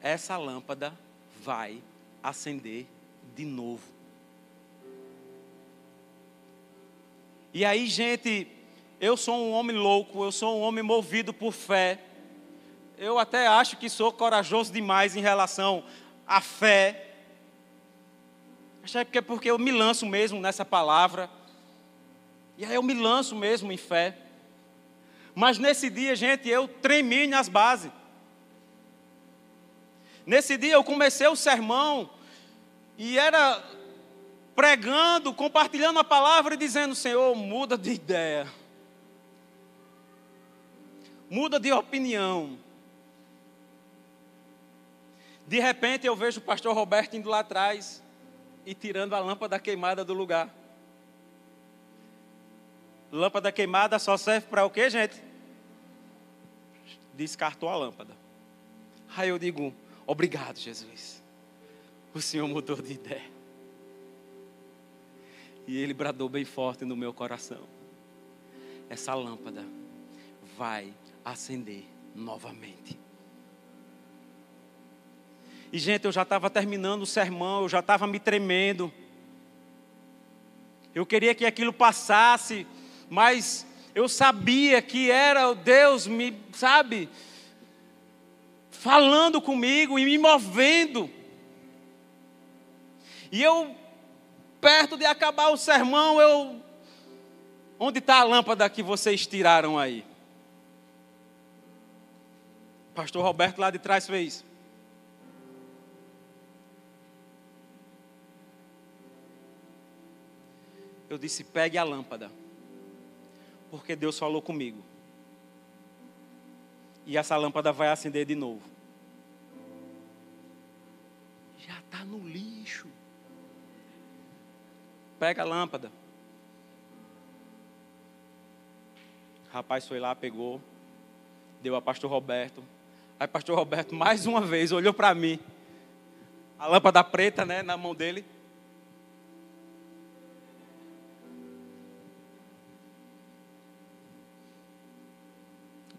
Essa lâmpada vai acender de novo. E aí, gente, eu sou um homem louco, eu sou um homem movido por fé. Eu até acho que sou corajoso demais em relação à fé. Acho que é porque eu me lanço mesmo nessa palavra. E aí eu me lanço mesmo em fé. Mas nesse dia, gente, eu tremi nas bases. Nesse dia eu comecei o sermão e era pregando, compartilhando a palavra e dizendo: Senhor, muda de ideia. Muda de opinião. De repente eu vejo o pastor Roberto indo lá atrás e tirando a lâmpada queimada do lugar. Lâmpada queimada só serve para o quê, gente? Descartou a lâmpada. Aí eu digo: obrigado, Jesus. O Senhor mudou de ideia. E Ele bradou bem forte no meu coração: essa lâmpada vai acender novamente. E gente, eu já estava terminando o sermão, eu já estava me tremendo. Eu queria que aquilo passasse, mas eu sabia que era o Deus me, sabe, falando comigo e me movendo. E eu, perto de acabar o sermão, eu... Onde está a lâmpada que vocês tiraram aí? O pastor Roberto lá de trás fez. Eu disse, pegue a lâmpada. Porque Deus falou comigo. E essa lâmpada vai acender de novo. Já está no lixo. Pega a lâmpada. O rapaz foi lá, pegou, deu a pastor Roberto. Aí pastor Roberto, mais uma vez, olhou para mim. A lâmpada preta, né, na mão dele.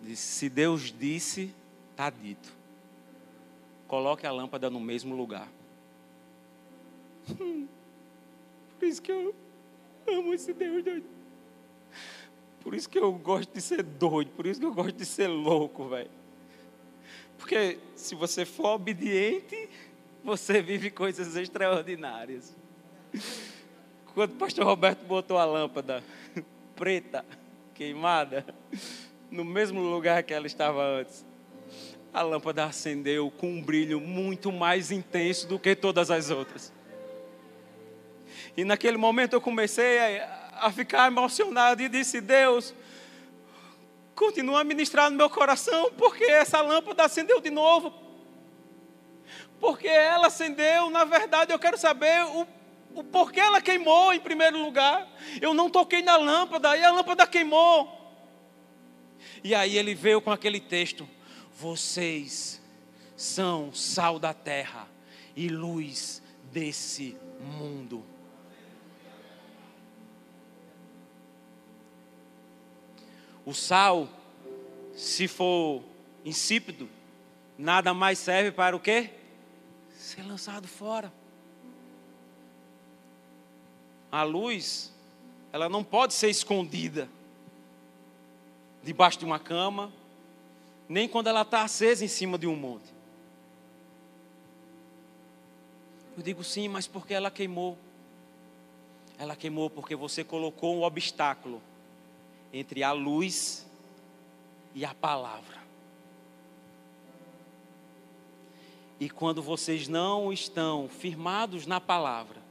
Disse, se Deus disse, está dito. Coloque a lâmpada no mesmo lugar. Por isso que eu amo esse Deus doido. Por isso que eu gosto de ser doido. Por isso que eu gosto de ser louco, velho. Porque se você for obediente, você vive coisas extraordinárias. Quando o pastor Roberto botou a lâmpada preta, queimada, no mesmo lugar que ela estava antes, a lâmpada acendeu com um brilho muito mais intenso do que todas as outras. E naquele momento eu comecei a ficar emocionado e disse, Deus, continua a ministrar no meu coração, porque essa lâmpada acendeu de novo. Porque ela acendeu, na verdade eu quero saber o porquê ela queimou em primeiro lugar. Eu não toquei na lâmpada e a lâmpada queimou. E aí ele veio com aquele texto, vocês são sal da terra e luz desse mundo. O sal, se for insípido, nada mais serve para o quê? Ser lançado fora. A luz, ela não pode ser escondida debaixo de uma cama, nem quando ela está acesa em cima de um monte. Eu digo sim, mas porque ela queimou. Ela queimou porque você colocou um obstáculo entre a luz e a palavra. E quando vocês não estão firmados na palavra,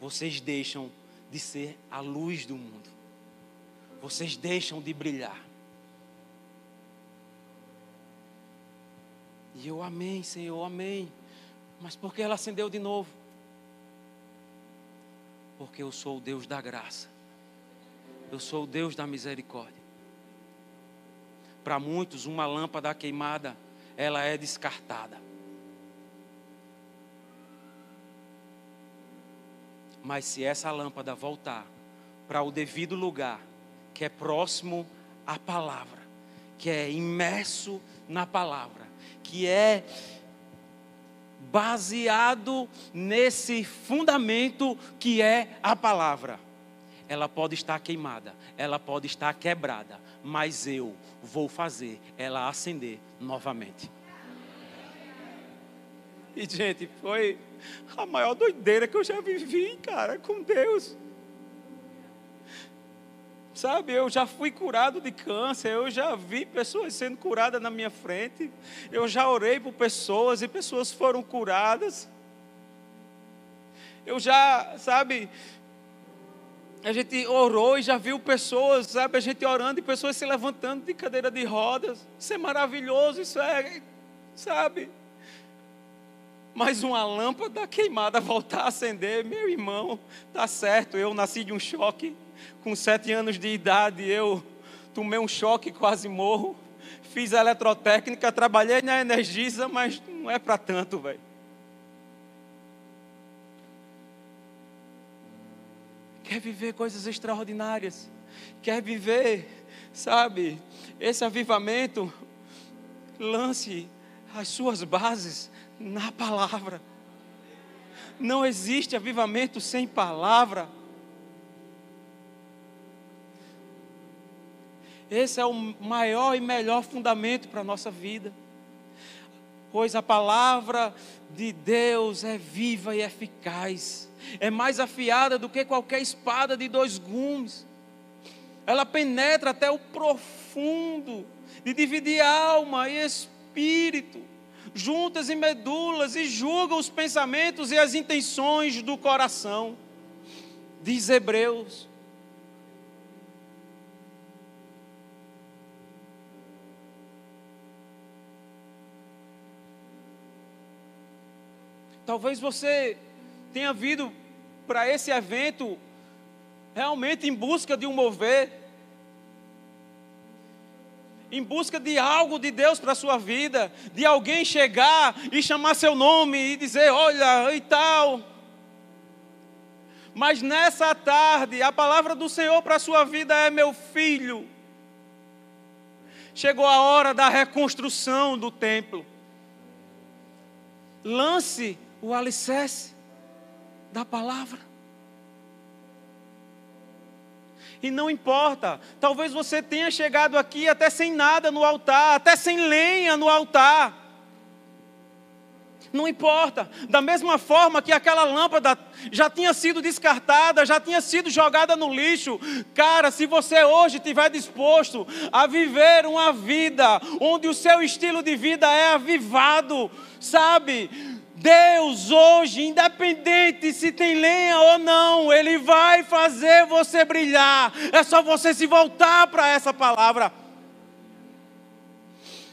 vocês deixam de ser a luz do mundo. Vocês deixam de brilhar. E eu amém, Senhor, amém. Mas por que ela acendeu de novo? Porque eu sou o Deus da graça. Eu sou o Deus da misericórdia. Para muitos, uma lâmpada queimada, ela é descartada. Mas se essa lâmpada voltar para o devido lugar, que é próximo à palavra, que é imerso na palavra, que é baseado nesse fundamento que é a palavra, ela pode estar queimada, ela pode estar quebrada, mas eu vou fazer ela acender novamente. E gente, foi a maior doideira que eu já vivi, cara, com Deus. Sabe, eu já fui curado de câncer, eu já vi pessoas sendo curadas na minha frente, eu já orei por pessoas e pessoas foram curadas. Eu já, sabe, a gente orou e já viu pessoas, sabe, a gente orando e pessoas se levantando de cadeira de rodas. Isso é maravilhoso, isso é, sabe. Mas uma lâmpada queimada voltar a acender, meu irmão, tá certo, eu nasci de um choque. Com 7 anos de idade, eu tomei um choque, quase morro. Fiz a eletrotécnica, trabalhei na Energisa, mas não é para tanto, velho. quer viver coisas extraordinárias, quer viver, sabe, esse avivamento, lance as suas bases na palavra. Não existe avivamento sem palavra. Esse é o maior e melhor fundamento para a nossa vida, pois a palavra de Deus é viva e eficaz, é mais afiada do que qualquer espada de dois gumes, ela penetra até o profundo, de dividir alma e espírito, juntas e medulas, e julga os pensamentos e as intenções do coração, diz Hebreus. Talvez você tenha vindo para esse evento realmente em busca de um mover, em busca de algo de Deus para a sua vida, de alguém chegar e chamar seu nome e dizer, olha, e tal. Mas nessa tarde, a palavra do Senhor para a sua vida é, meu filho, chegou a hora da reconstrução do templo. Lance o alicerce da palavra. E não importa, talvez você tenha chegado aqui até sem nada no altar, até sem lenha no altar. Não importa, da mesma forma que aquela lâmpada já tinha sido descartada, já tinha sido jogada no lixo. Cara, se você hoje estiver disposto a viver uma vida onde o seu estilo de vida é avivado, sabe, Deus hoje, independente se tem lenha ou não, Ele vai fazer você brilhar. É só você se voltar para essa palavra.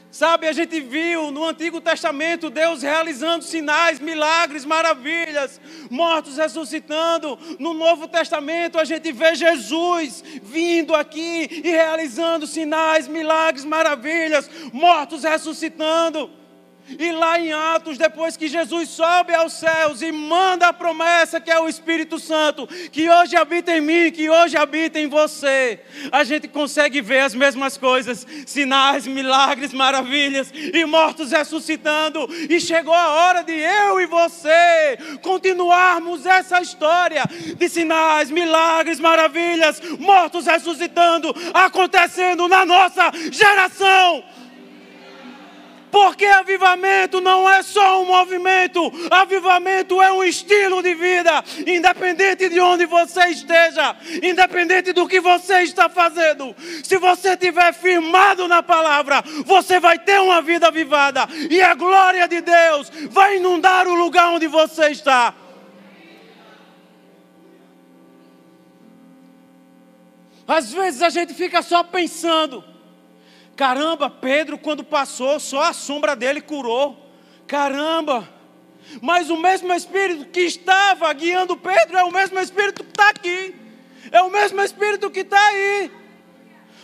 Sabe, a gente viu no Antigo Testamento Deus realizando sinais, milagres, maravilhas, mortos ressuscitando. No Novo Testamento a gente vê Jesus vindo aqui e realizando sinais, milagres, maravilhas, mortos ressuscitando. E lá em Atos, depois que Jesus sobe aos céus e manda a promessa que é o Espírito Santo, que hoje habita em mim, que hoje habita em você, a gente consegue ver as mesmas coisas, sinais, milagres, maravilhas e mortos ressuscitando. E chegou a hora de eu e você continuarmos essa história de sinais, milagres, maravilhas, mortos ressuscitando, acontecendo na nossa geração. Porque avivamento não é só um movimento, avivamento é um estilo de vida, independente de onde você esteja, independente do que você está fazendo. Se você estiver firmado na palavra, você vai ter uma vida avivada, e a glória de Deus vai inundar o lugar onde você está. Às vezes a gente fica só pensando, caramba, Pedro quando passou, só a sombra dele curou, caramba, mas o mesmo Espírito que estava guiando Pedro é o mesmo Espírito que está aqui, é o mesmo Espírito que está aí.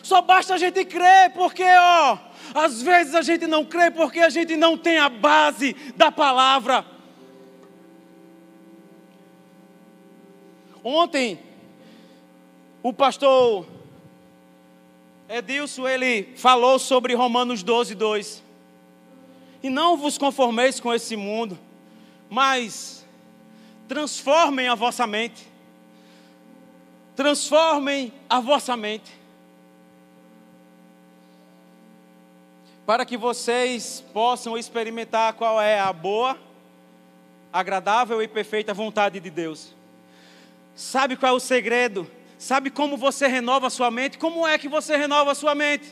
Só basta a gente crer, porque ó, às vezes a gente não crê porque a gente não tem a base da palavra. Ontem, o pastor Edilson, ele falou sobre Romanos 12, 2. E não vos conformeis com esse mundo, mas transformem a vossa mente. Transformem a vossa mente. Para que vocês possam experimentar qual é a boa, agradável e perfeita vontade de Deus. Sabe qual é o segredo? Sabe como você renova a sua mente? Como é que você renova a sua mente?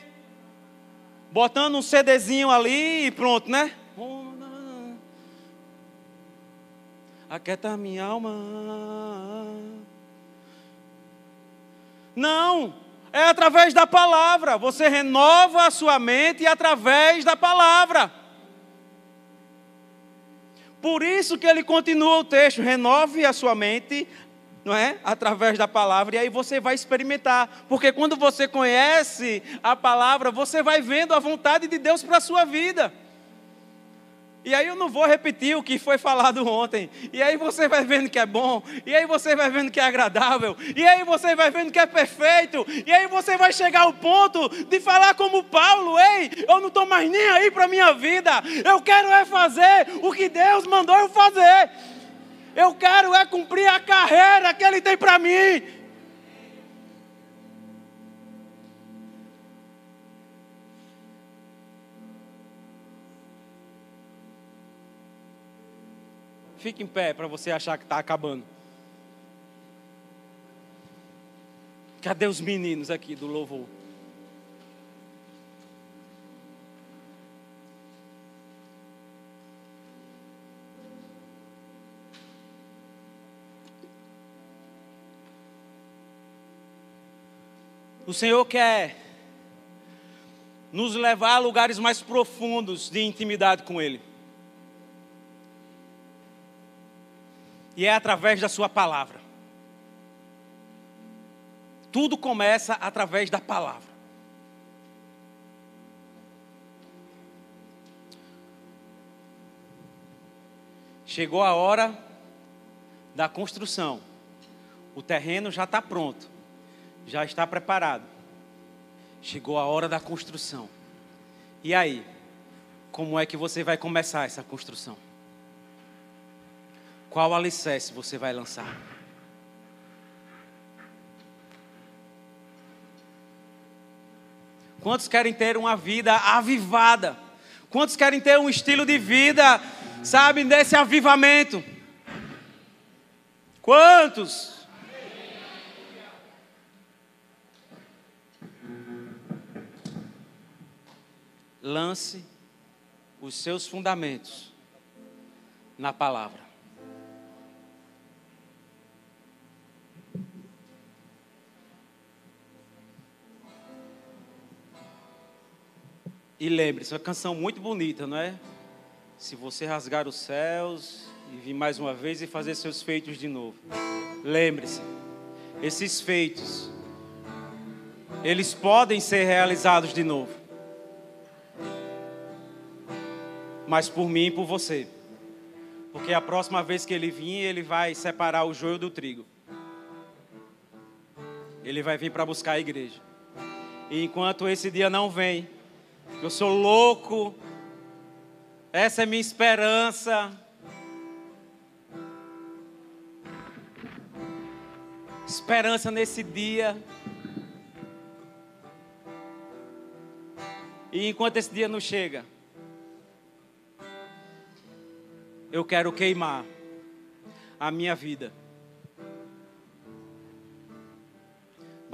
Botando um CDzinho ali e pronto, né? Aquieta minha alma. Não, é através da palavra. Você renova a sua mente através da palavra. Por isso que ele continua o texto. Renove a sua mente, não é? Através da palavra, e aí você vai experimentar, porque quando você conhece a palavra, você vai vendo a vontade de Deus para a sua vida. E aí eu não vou repetir o que foi falado ontem. E aí você vai vendo que é bom. E aí você vai vendo que é agradável. E aí você vai vendo que é perfeito. E aí você vai chegar ao ponto de falar como Paulo: ei, eu não estou mais nem aí para a minha vida. Eu quero é fazer o que Deus mandou eu fazer. Eu quero é cumprir a carreira que Ele tem para mim. Fique em pé para você achar que está acabando. Cadê os meninos aqui do louvor? O Senhor quer nos levar a lugares mais profundos de intimidade com Ele. E é através da sua palavra. Tudo começa através da palavra. Chegou a hora da construção. O terreno já está pronto, já está preparado. Chegou a hora da construção. E aí, como é que você vai começar essa construção? Qual alicerce você vai lançar? Quantos querem ter uma vida avivada? Quantos querem ter um estilo de vida, sabe, desse avivamento? Quantos? Lance os seus fundamentos na palavra. E lembre-se, uma canção muito bonita, não é? Se você rasgar os céus e vir mais uma vez e fazer seus feitos de novo. Lembre-se, esses feitos, eles podem ser realizados de novo. Mas por mim e por você. Porque a próxima vez que Ele vir, Ele vai separar o joio do trigo. Ele vai vir para buscar a igreja. E enquanto esse dia não vem, eu sou louco, essa é minha esperança. Esperança nesse dia. E enquanto esse dia não chega, eu quero queimar a minha vida